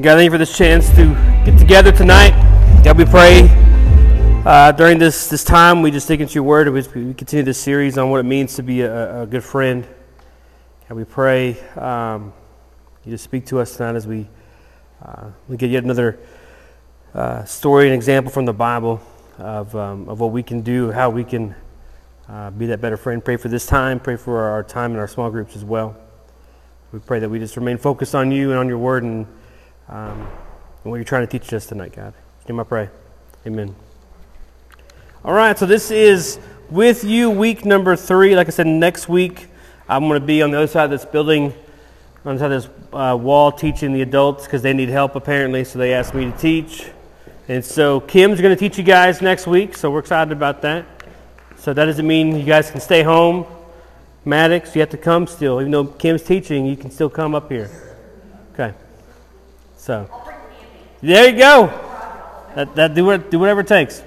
God, thank you for this chance to get together tonight. God, we pray during this time we just take into your word and we continue this series on what it means to be a good friend. God, we pray you just speak to us tonight as we get yet another story and example from the Bible of what we can do, how we can be that better friend. Pray for this time. Pray for our time in our small groups as well. We pray that we just remain focused on you and on your word and what you're trying to teach us tonight, God. In my prayer. Amen. All right, so this is With You week number 3. Like I said, next week I'm going to be on the other side of this building, on the side of this wall, teaching the adults because they need help apparently, so they asked me to teach. And so Kim's going to teach you guys next week, so we're excited about that. So that doesn't mean you guys can stay home. Maddox, you have to come still. Even though Kim's teaching, you can still come up here. Okay. So, there you go. Do whatever it takes.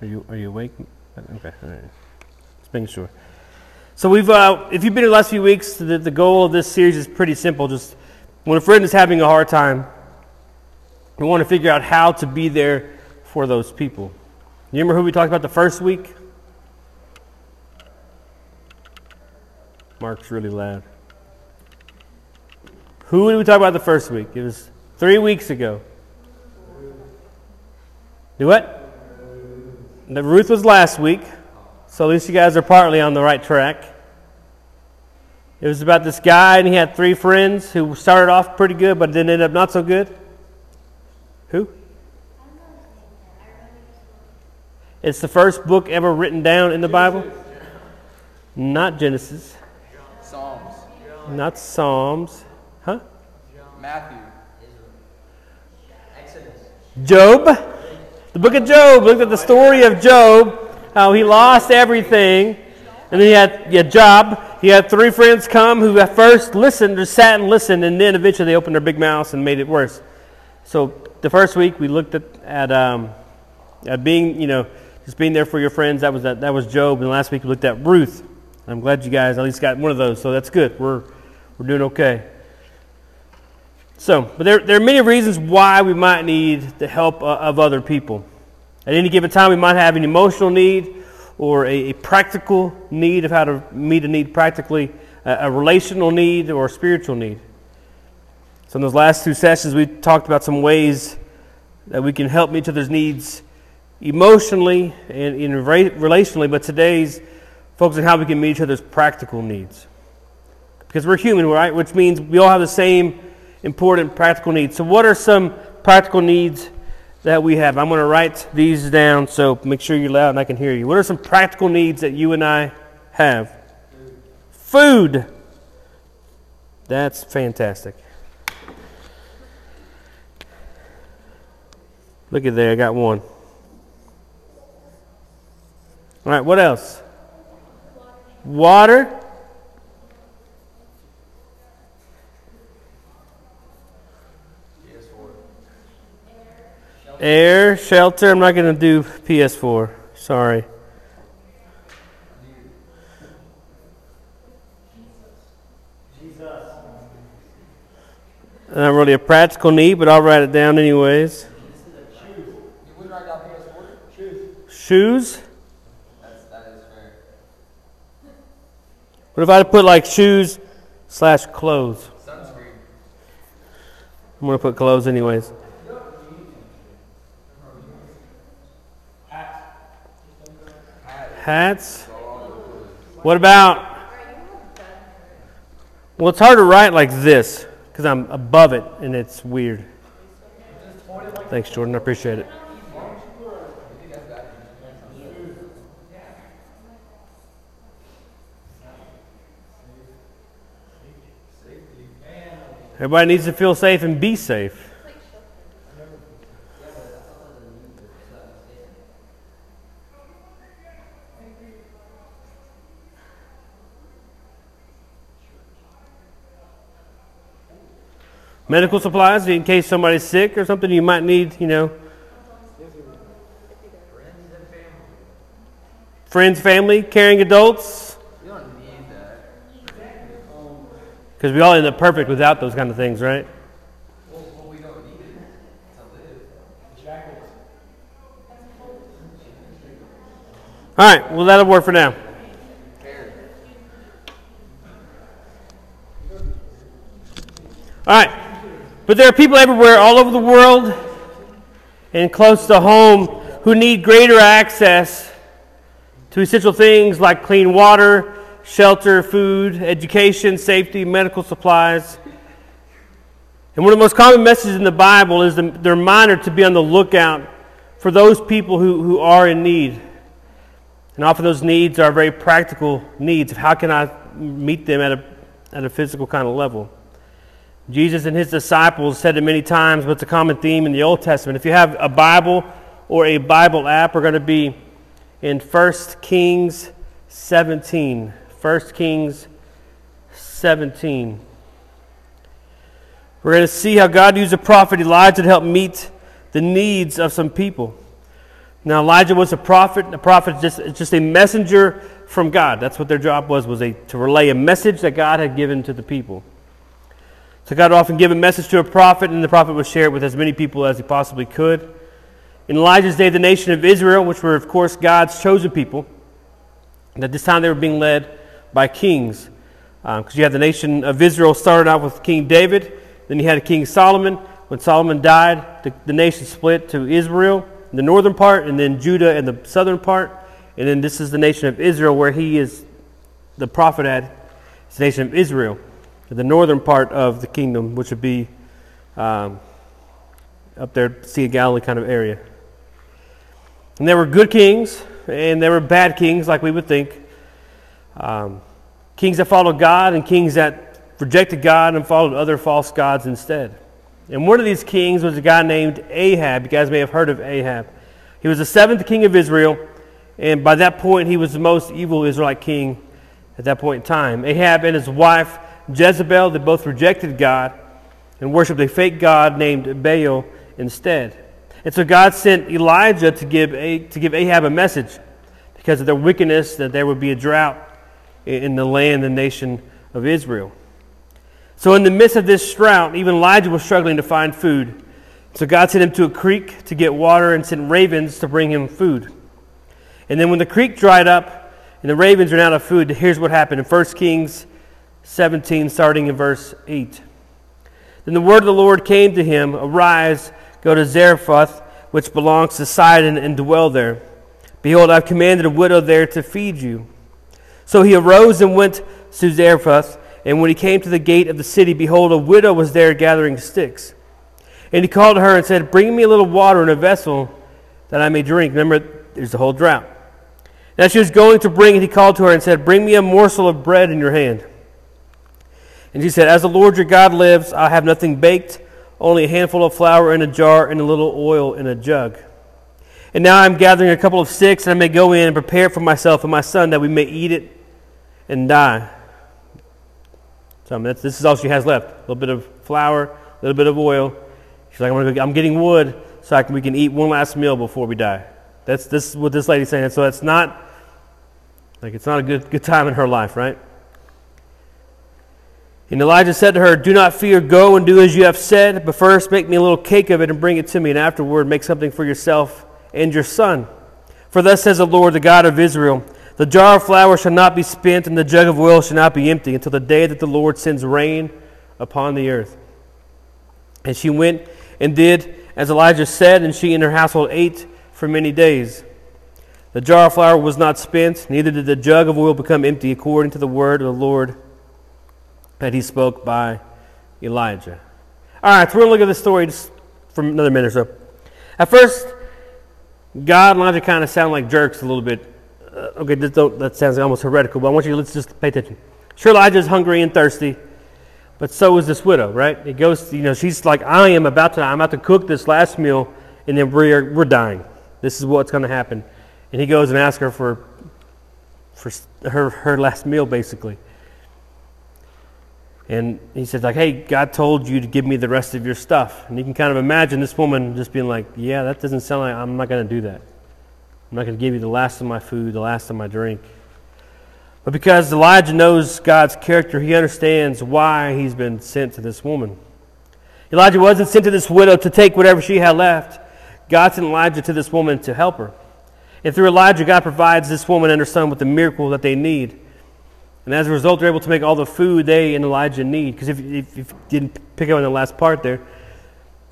Are you awake? Okay, all right. Just making sure. So we've if you've been here the last few weeks, the goal of this series is pretty simple. Just when a friend is having a hard time, we want to figure out how to be there for those people. You remember who we talked about the first week? Mark's really loud. Who did we talk about the first week? It was 3 weeks ago. Do what? Ruth was last week, so at least you guys are partly on the right track. It was about this guy, and he had 3 friends who started off pretty good, but then ended up not so good. Who? It's the first book ever written down in the Bible. Not Genesis. Psalms. Not Psalms. Huh? Matthew. Exodus. Job. The book of Job. Looked at the story of Job, how he lost everything. And then he had Job. He had 3 friends come who at first listened or sat and listened, and then eventually they opened their big mouths and made it worse. So the first week we looked at being, just being there for your friends. That was Job. And last week we looked at Ruth. I'm glad you guys at least got one of those. So that's good. We're doing okay. So, but there are many reasons why we might need the help of other people. At any given time, we might have an emotional need or a practical need of how to meet a need practically, a relational need or a spiritual need. So in those last 2 sessions, we talked about some ways that we can help each other's needs emotionally and relationally, but today's focused on how we can meet each other's practical needs. Because we're human, right? Which means we all have the same important practical needs. So what are some practical needs that we have? I'm going to write these down, so make sure you're loud and I can hear you. What are some practical needs that you and I have? Food. That's fantastic. Look at there, I got one. All right, what else? Water. Air, shelter. I'm not going to do PS4. Sorry. Jesus. Not really a practical need, but I'll write it down anyways. Shoes. You would write down PS4? Shoes. Shoes? That is fair. What if I put like shoes/clothes? Sunscreen. I'm going to put clothes anyways. Hats. What about? Well, it's hard to write like this because I'm above it and it's weird. Thanks, Jordan. I appreciate it. Everybody needs to feel safe and be safe. Medical supplies, in case somebody's sick or something, you might need, Friends, family, caring adults. You don't need that. Because we all end up perfect without those kind of things, right? Well, we don't need it to live. All right, well, that'll work for now. All right, but there are people everywhere, all over the world and close to home, who need greater access to essential things like clean water, shelter, food, education, safety, medical supplies. And one of the most common messages in the Bible is the reminder to be on the lookout for those people who are in need. And often those needs are very practical needs of how can I meet them at a physical kind of level. Jesus and his disciples said it many times, but it's a common theme in the Old Testament. If you have a Bible or a Bible app, we're going to be in 1 Kings 17. 1 Kings 17. We're going to see how God used the prophet Elijah to help meet the needs of some people. Now, Elijah was a prophet. A prophet is just a messenger from God. That's what their job was to relay a message that God had given to the people. So God would often give a message to a prophet, and the prophet would share it with as many people as he possibly could. In Elijah's day, the nation of Israel, which were, of course, God's chosen people, and at this time they were being led by kings. Because you have the nation of Israel started out with King David, then you had King Solomon. When Solomon died, the nation split to Israel, the northern part, and then Judah and the southern part. And then this is the nation of Israel where he is the prophet at. It's the nation of Israel, the northern part of the kingdom, which would be up there, Sea of Galilee kind of area. And there were good kings, and there were bad kings, like we would think. Kings that followed God, and kings that rejected God and followed other false gods instead. And one of these kings was a guy named Ahab. You guys may have heard of Ahab. He was the seventh king of Israel, and by that point, he was the most evil Israelite king at that point in time. Ahab and his wife Jezebel, they both rejected God and worshipped a fake god named Baal instead. And so God sent Elijah to give Ahab a message because of their wickedness, that there would be a drought in the land and nation of Israel. So in the midst of this drought, even Elijah was struggling to find food. So God sent him to a creek to get water and sent ravens to bring him food. And then when the creek dried up and the ravens ran out of food, here's what happened in 1 Kings 17, starting in verse 8. Then the word of the Lord came to him, "Arise, go to Zarephath, which belongs to Sidon, and dwell there. Behold, I have commanded a widow there to feed you." So he arose and went to Zarephath, and when he came to the gate of the city, behold, a widow was there gathering sticks. And he called to her and said, "Bring me a little water in a vessel that I may drink." Remember, there's the whole drought. Now she was going to bring, and he called to her and said, "Bring me a morsel of bread in your hand." And she said, "As the Lord your God lives, I have nothing baked, only a handful of flour in a jar and a little oil in a jug. And now I am gathering a couple of sticks, and I may go in and prepare it for myself and my son, that we may eat it and die." So this is all she has left. A little bit of flour, a little bit of oil. She's like, I'm getting wood so we can eat one last meal before we die. This is what this lady's saying. And so that's not, like, it's not a good time in her life, right? And Elijah said to her, "Do not fear, go and do as you have said, but first make me a little cake of it and bring it to me, and afterward make something for yourself and your son. For thus says the Lord, the God of Israel, the jar of flour shall not be spent, and the jug of oil shall not be empty, until the day that the Lord sends rain upon the earth." And she went and did as Elijah said, and she and her household ate for many days. The jar of flour was not spent, neither did the jug of oil become empty, according to the word of the Lord that he spoke by Elijah. All right, so we're going to look at this story just for another minute or so. At first, God and Elijah kind of sound like jerks a little bit. Okay, that sounds almost heretical, but I want you to just pay attention. Sure, Elijah is hungry and thirsty, but so is this widow, right? It goes, she's like, I'm about to cook this last meal, and then we're dying. This is what's going to happen. And he goes and asks her for her last meal, basically. And he says, like, "Hey, God told you to give me the rest of your stuff." And you can kind of imagine this woman just being like, "Yeah, that doesn't sound like, I'm not going to do that. I'm not going to give you the last of my food, the last of my drink." But because Elijah knows God's character, he understands why he's been sent to this woman. Elijah wasn't sent to this widow to take whatever she had left. God sent Elijah to this woman to help her. And through Elijah, God provides this woman and her son with the miracle that they need. And as a result, they're able to make all the food they and Elijah need. Because if you didn't pick up on the last part there,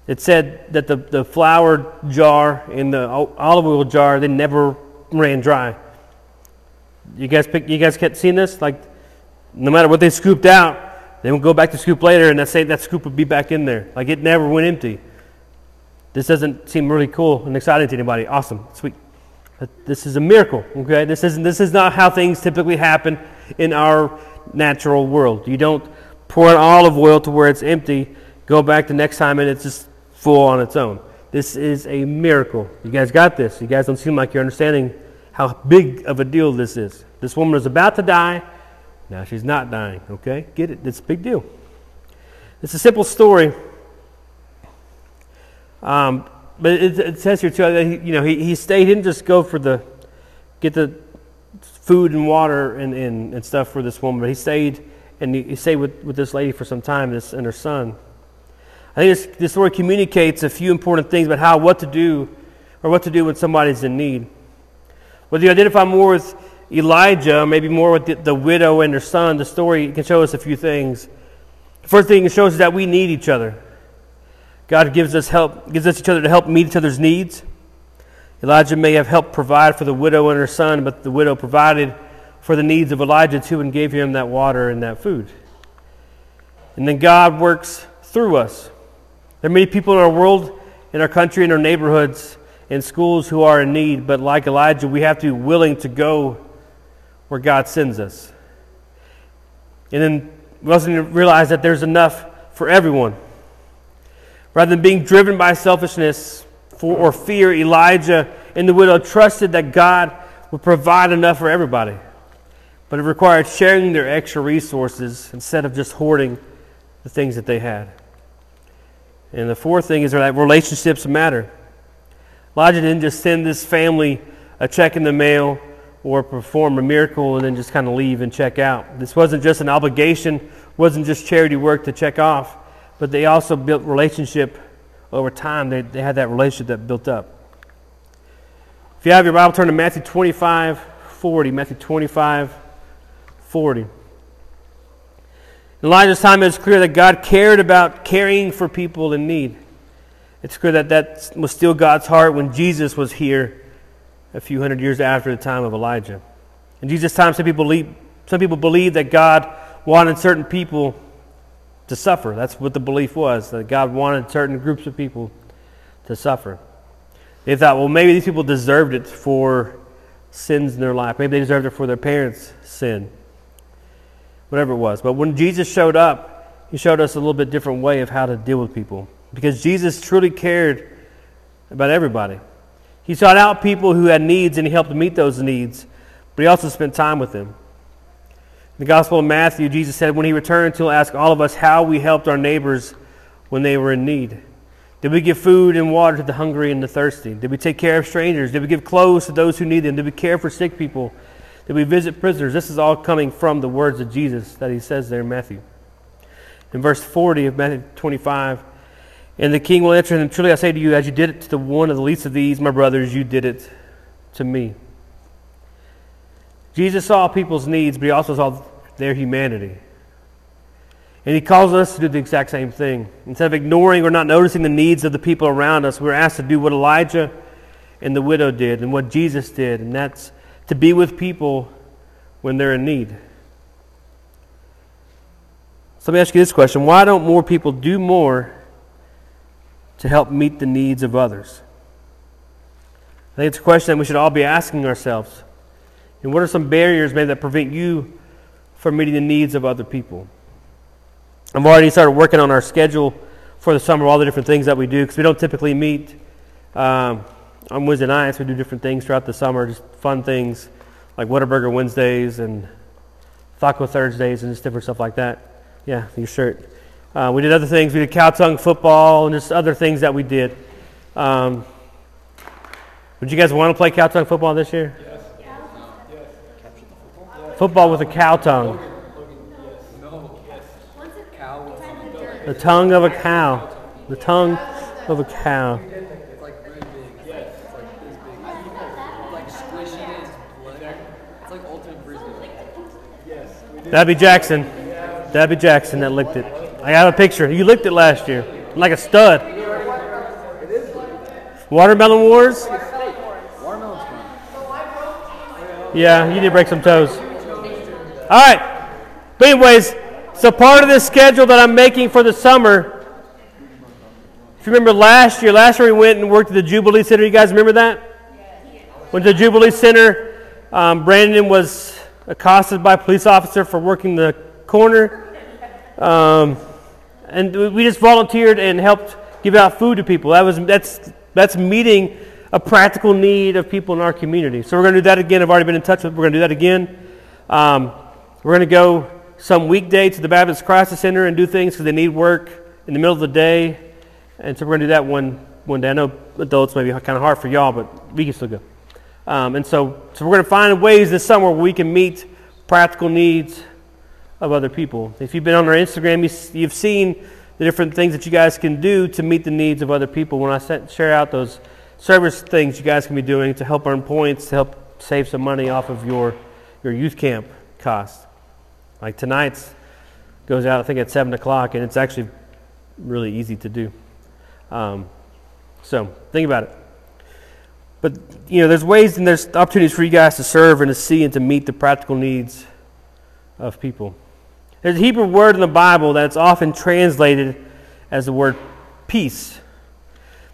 it said that the flour jar and the olive oil jar, they never ran dry. You guys kept seeing this? Like, no matter what they scooped out, they would go back to scoop later and that scoop would be back in there. Like, it never went empty. This doesn't seem really cool and exciting to anybody. Awesome. Sweet. This is a miracle, okay? This is not how things typically happen in our natural world. You don't pour an olive oil to where it's empty, go back the next time, and it's just full on its own. This is a miracle. You guys got this. You guys don't seem like you're understanding how big of a deal this is. This woman is about to die. Now she's not dying, okay? Get it? It's a big deal. It's a simple story. But it says here, too, you know, he stayed. He didn't just go get the food and water and stuff for this woman. But he stayed, and he stayed with this lady for some time, and her son. I think this story communicates a few important things about what to do when somebody's in need. Whether you identify more with Elijah, or maybe more with the widow and her son, the story can show us a few things. The first thing it shows is that we need each other. God gives us each other to help meet each other's needs. Elijah may have helped provide for the widow and her son, but the widow provided for the needs of Elijah too and gave him that water and that food. And then God works through us. There are many people in our world, in our country, in our neighborhoods, in schools who are in need, but like Elijah, we have to be willing to go where God sends us. And then we also need to realize that there's enough for everyone. Rather than being driven by selfishness or fear, Elijah and the widow trusted that God would provide enough for everybody. But it required sharing their extra resources instead of just hoarding the things that they had. And the fourth thing is that relationships matter. Elijah didn't just send this family a check in the mail or perform a miracle and then just kind of leave and check out. This wasn't just an obligation. It wasn't just charity work to check off. But they also built relationship over time. They had that relationship that built up. If you have your Bible, turn to Matthew 25:40. Matthew 25:40. In Elijah's time, it was clear that God cared about caring for people in need. It's clear that was still God's heart when Jesus was here a few hundred years after the time of Elijah. In Jesus' time, some people believed that God wanted certain people to suffer. That's what the belief was, that God wanted certain groups of people to suffer. They thought, well, maybe these people deserved it for sins in their life. Maybe they deserved it for their parents' sin. Whatever it was. But when Jesus showed up, he showed us a little bit different way of how to deal with people. Because Jesus truly cared about everybody. He sought out people who had needs and he helped meet those needs. But he also spent time with them. In the Gospel of Matthew, Jesus said, when he returns, he'll ask all of us how we helped our neighbors when they were in need. Did we give food and water to the hungry and the thirsty? Did we take care of strangers? Did we give clothes to those who need them? Did we care for sick people? Did we visit prisoners? This is all coming from the words of Jesus that he says there in Matthew. In verse 40 of Matthew 25, and the king will answer him, truly I say to you, as you did it to the one of the least of these, my brothers, you did it to me. Jesus saw people's needs, but he also saw their humanity. And he calls us to do the exact same thing. Instead of ignoring or not noticing the needs of the people around us, we're asked to do what Elijah and the widow did and what Jesus did, and that's to be with people when they're in need. So let me ask you this question. Why don't more people do more to help meet the needs of others? I think it's a question that we should all be asking ourselves. And what are some barriers maybe that prevent you from meeting the needs of other people? I've already started working on our schedule for the summer, all the different things that we do, because we don't typically meet on Wednesday nights. We do different things throughout the summer, just fun things like Whataburger Wednesdays and Taco Thursdays and just different stuff like that. Yeah, your shirt. We did other things. We did cow tongue football and just other things that we did. Would you guys want to play cow tongue football this year? Yeah. Football with a cow tongue. The tongue of a cow. The tongue of a cow. It's like really big. Yes. It's like this big. Like squishing his blood. It's like ultimate Brisbane. Yes. Debbie Jackson. Debbie Jackson that licked it. I have a picture. You licked it last year. Like a stud. Watermelon Wars? Yeah, you need to break some toes. All right. But anyways, so part of this schedule that I'm making for the summer, if you remember last year we went and worked at the Jubilee Center. You guys remember that? Went to the Jubilee Center. Brandon was accosted by a police officer for working the corner. And we just volunteered and helped give out food to people. That's meeting a practical need of people in our community. So we're going to do that again. I've already been in touch with them. We're going to do that again. We're going to go some weekday to the Baptist Crisis Center and do things because they need work in the middle of the day. And so we're going to do that one day. I know adults may be kind of hard for y'all, but we can still go. And so we're going to find ways this summer where we can meet practical needs of other people. If you've been on our Instagram, you've seen the different things that you guys can do to meet the needs of other people. When I share out those service things you guys can be doing to help earn points, to help save some money off of your youth camp costs. Like tonight's goes out, I think, at 7 o'clock, and it's actually really easy to do. So think about it. But, you know, there's ways and there's opportunities for you guys to serve and to see and to meet the practical needs of people. There's a Hebrew word in the Bible that's often translated as the word peace.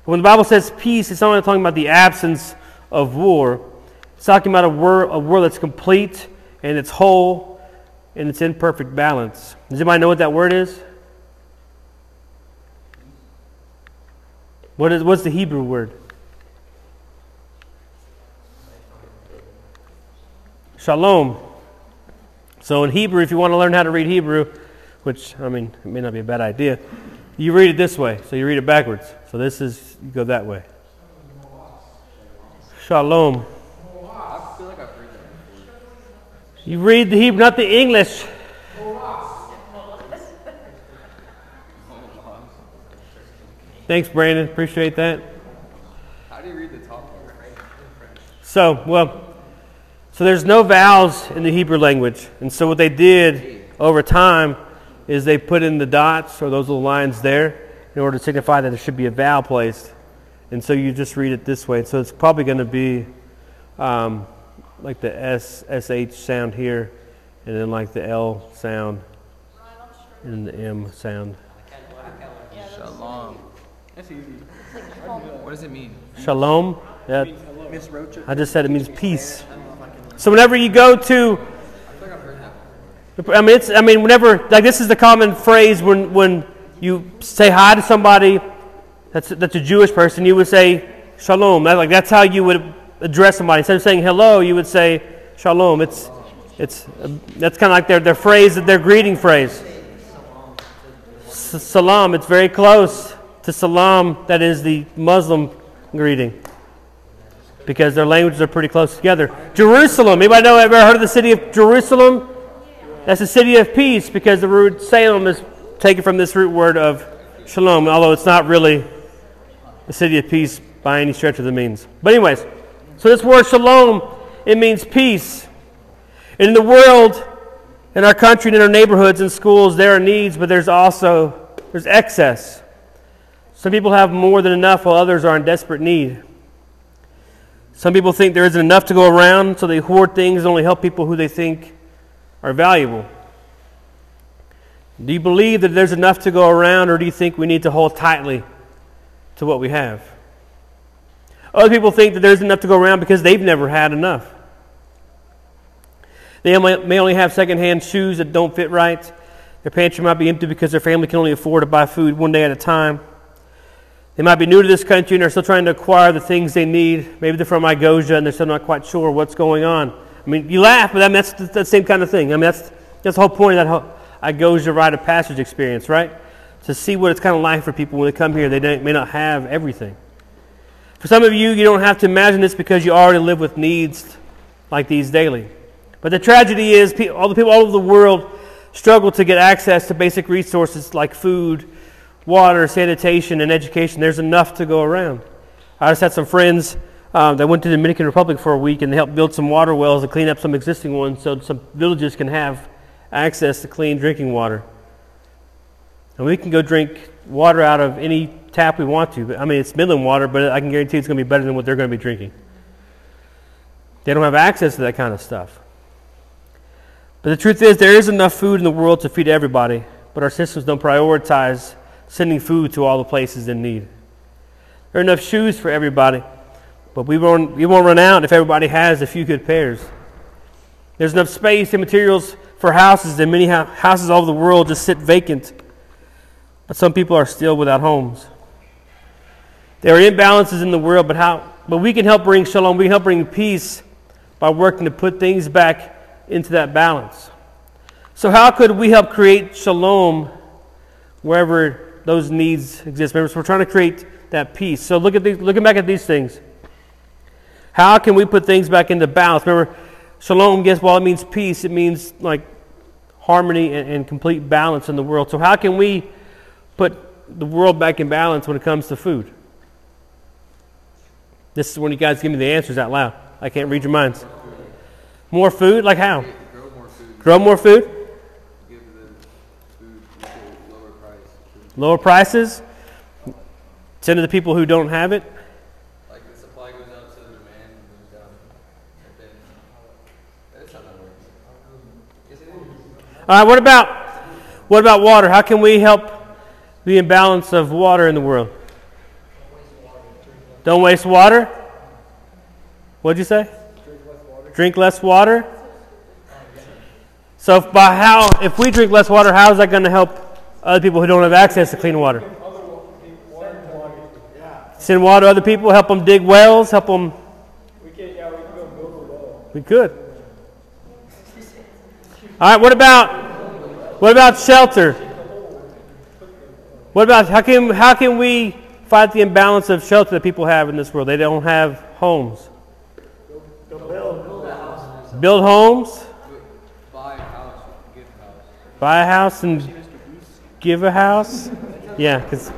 When the Bible says peace, it's not only talking about the absence of war. It's talking about a world that's complete and it's whole and it's in perfect balance. Does anybody know what that word is? What's the Hebrew word? Shalom. So in Hebrew, if you want to learn how to read Hebrew, which, I mean, it may not be a bad idea, you read it this way, so you read it backwards. So you go that way. Shalom. You read the Hebrew, not the English. Thanks, Brandon. Appreciate that. How do you read the top one? So, so there's no vowels in the Hebrew language. And so what they did over time is they put in the dots or those little lines there in order to signify that there should be a vowel placed. And so you just read it this way. So it's probably going to be like the SH sound here, and then like the L sound, and the M sound. Shalom. That's easy. What does it mean? Shalom. Yeah. I just said it means peace. So whenever you go to... whenever, like, this is the common phrase when you say hi to somebody that's a Jewish person, you would say shalom. That's how you would address somebody. Instead of saying hello, you would say shalom. That's kind of like their phrase, their greeting phrase. Salam. It's very close to salam. That is the Muslim greeting, because their languages are pretty close together. Jerusalem. Anybody ever heard of the city of Jerusalem? That's the city of peace, because the root Salem is taken from this root word of shalom, although it's not really the city of peace by any stretch of the means. But anyways, so this word shalom, it means peace. And in the world, in our country, and in our neighborhoods and schools, there are needs, but there's excess. Some people have more than enough, while others are in desperate need. Some people think there isn't enough to go around, so they hoard things and only help people who they think are valuable. Do you believe that there's enough to go around, or do you think we need to hold tightly to what we have? Other people think that there's enough to go around because they've never had enough. They may only have secondhand shoes that don't fit right. Their pantry might be empty because their family can only afford to buy food one day at a time. They might be new to this country and are still trying to acquire the things they need. Maybe they're from Igoja and they're still not quite sure what's going on. I mean, you laugh, but that's the same kind of thing. I mean, that's the whole point of that whole Igoja rite of passage experience, right? To see what it's kind of like for people when they come here. They may not have everything. For some of you, you don't have to imagine this because you already live with needs like these daily. But the tragedy is all the people all over the world struggle to get access to basic resources like food, water, sanitation, and education. There's enough to go around. I just had some friends that went to the Dominican Republic for a week, and they helped build some water wells and clean up some existing ones so some villages can have access to clean drinking water. And we can go drink water out of any tap we want to. I mean, it's Midland water, but I can guarantee it's going to be better than what they're going to be drinking. They don't have access to that kind of stuff. But the truth is, there is enough food in the world to feed everybody, but our systems don't prioritize sending food to all the places in need. There are enough shoes for everybody, but we won't run out if everybody has a few good pairs. There's enough space and materials for houses, and many houses all over the world just sit vacant. But some people are still without homes. There are imbalances in the world, but we can help bring shalom, we can help bring peace by working to put things back into that balance. So how could we help create shalom wherever those needs exist? Remember, so we're trying to create that peace. So looking back at these things. How can we put things back into balance? Remember, shalom, guess what? It means peace. It means like harmony and complete balance in the world. So how can we put the world back in balance when it comes to food? This is when you guys give me the answers out loud. I can't read your minds. More food? Like how? Grow more food. Grow more food? Give them food at lower prices. Lower prices? Send to the people who don't have it? Like the supply goes up, so the demand goes down. That's not how it works. Yes, it is. All right, what about water? How can we help the imbalance of water in the world? Don't waste water. What'd you say? Drink less water. So if we drink less water, how is that going to help other people who don't have access to clean water? Send water to other people, help them dig wells, help them. We could go build a well. We could. All right, what about shelter? What about how can we fight the imbalance of shelter that people have in this world? They don't have homes. Build homes. Buy a house. Give a house. Buy a house and give a house. Yeah, because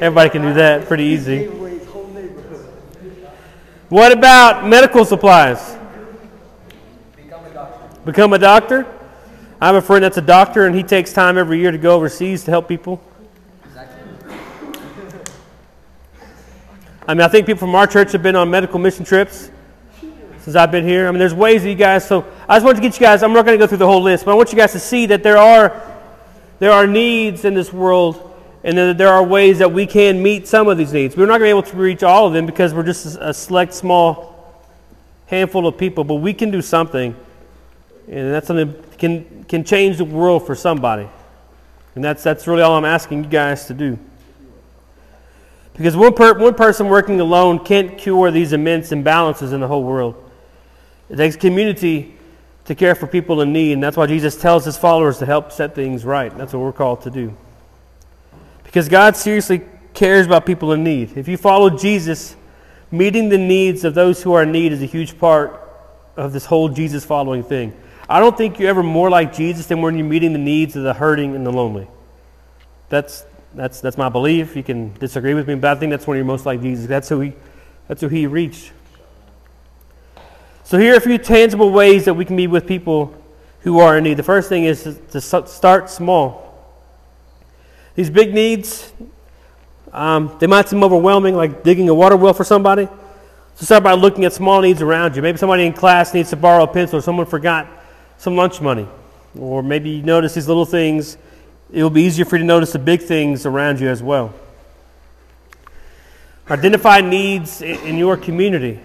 everybody can do that pretty easy. What about medical supplies? Become a doctor. Become a doctor? I have a friend that's a doctor, and he takes time every year to go overseas to help people. I mean, I think people from our church have been on medical mission trips since I've been here. I mean, there's ways that you guys, so I just wanted to get you guys, I'm not going to go through the whole list, but I want you guys to see that there are needs in this world, and that there are ways that we can meet some of these needs. We're not going to be able to reach all of them because we're just a select small handful of people, but we can do something, and that's something that can change the world for somebody. And that's really all I'm asking you guys to do. Because one person working alone can't cure these immense imbalances in the whole world. It takes community to care for people in need, and that's why Jesus tells his followers to help set things right. That's what we're called to do. Because God seriously cares about people in need. If you follow Jesus, meeting the needs of those who are in need is a huge part of this whole Jesus following thing. I don't think you're ever more like Jesus than when you're meeting the needs of the hurting and the lonely. That's my belief. You can disagree with me, but I think that's when you're most like Jesus. That's who he reached. So here are a few tangible ways that we can be with people who are in need. The first thing is to start small. These big needs, they might seem overwhelming, like digging a water well for somebody. So start by looking at small needs around you. Maybe somebody in class needs to borrow a pencil, or someone forgot some lunch money. Or maybe you notice these little things. It will be easier for you to notice the big things around you as well. Identify needs in your community.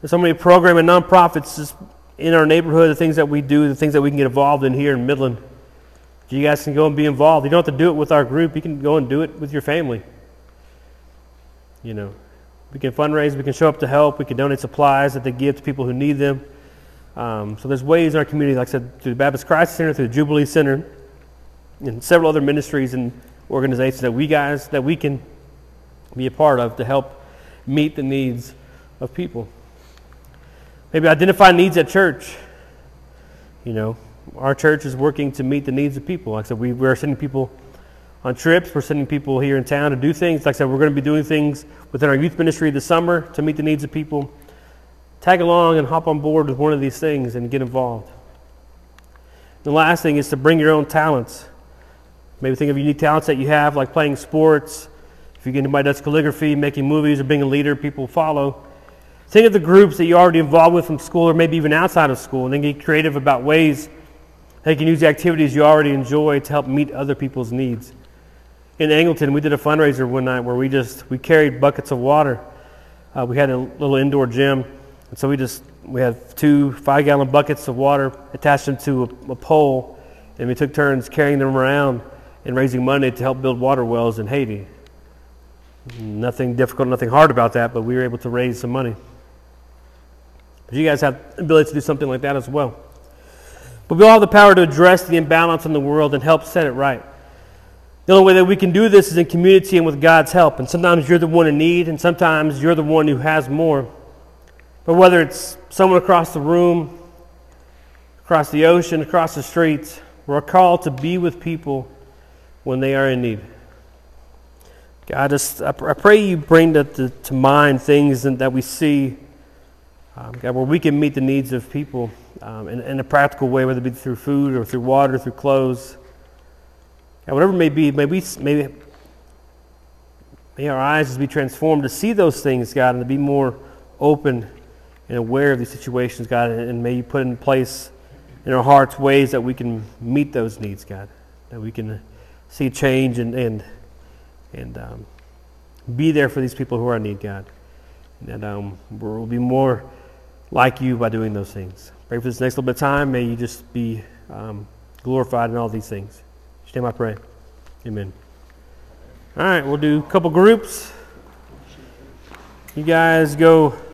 There's so many programs and nonprofits just in our neighborhood, the things that we do, the things that we can get involved in here in Midland. You guys can go and be involved. You don't have to do it with our group. You can go and do it with your family. You know, we can fundraise, we can show up to help, we can donate supplies that they give to people who need them. So there's ways in our community, like I said, through the Baptist Crisis Center, through the Jubilee Center, and several other ministries and organizations that we can be a part of to help meet the needs of people. Maybe identify needs at church. You know, our church is working to meet the needs of people. Like I said, we're sending people on trips. We're sending people here in town to do things. Like I said, we're going to be doing things within our youth ministry this summer to meet the needs of people. Tag along and hop on board with one of these things and get involved. The last thing is to bring your own talents. Maybe think of unique talents that you have, like playing sports. If you get anybody that's calligraphy, making movies, or being a leader, people follow. Think of the groups that you're already involved with from school or maybe even outside of school, and then get creative about ways that you can use the activities you already enjoy to help meet other people's needs. In Angleton, we did a fundraiser one night where we carried buckets of water. We had a little indoor gym, and so we had 2 5-gallon buckets of water, attached them to a pole, and we took turns carrying them around and raising money to help build water wells in Haiti. Nothing difficult, nothing hard about that, but we were able to raise some money. You guys have the ability to do something like that as well. But we all have the power to address the imbalance in the world and help set it right. The only way that we can do this is in community and with God's help. And sometimes you're the one in need, and sometimes you're the one who has more. But whether it's someone across the room, across the ocean, across the streets, we're called to be with people when they are in need. God, I pray you bring to mind things that we see, God, where we can meet the needs of people in a practical way, whether it be through food or through water, through clothes. God, whatever it may be, may our eyes be transformed to see those things, God, and to be more open and aware of these situations, God, and may you put in place in our hearts ways that we can meet those needs, God, that we can see change and be there for these people who are in need, God. And we'll be more like you by doing those things. Pray for this next little bit of time. May you just be glorified in all these things. In your name I pray. Amen. All right, we'll do a couple groups. You guys go.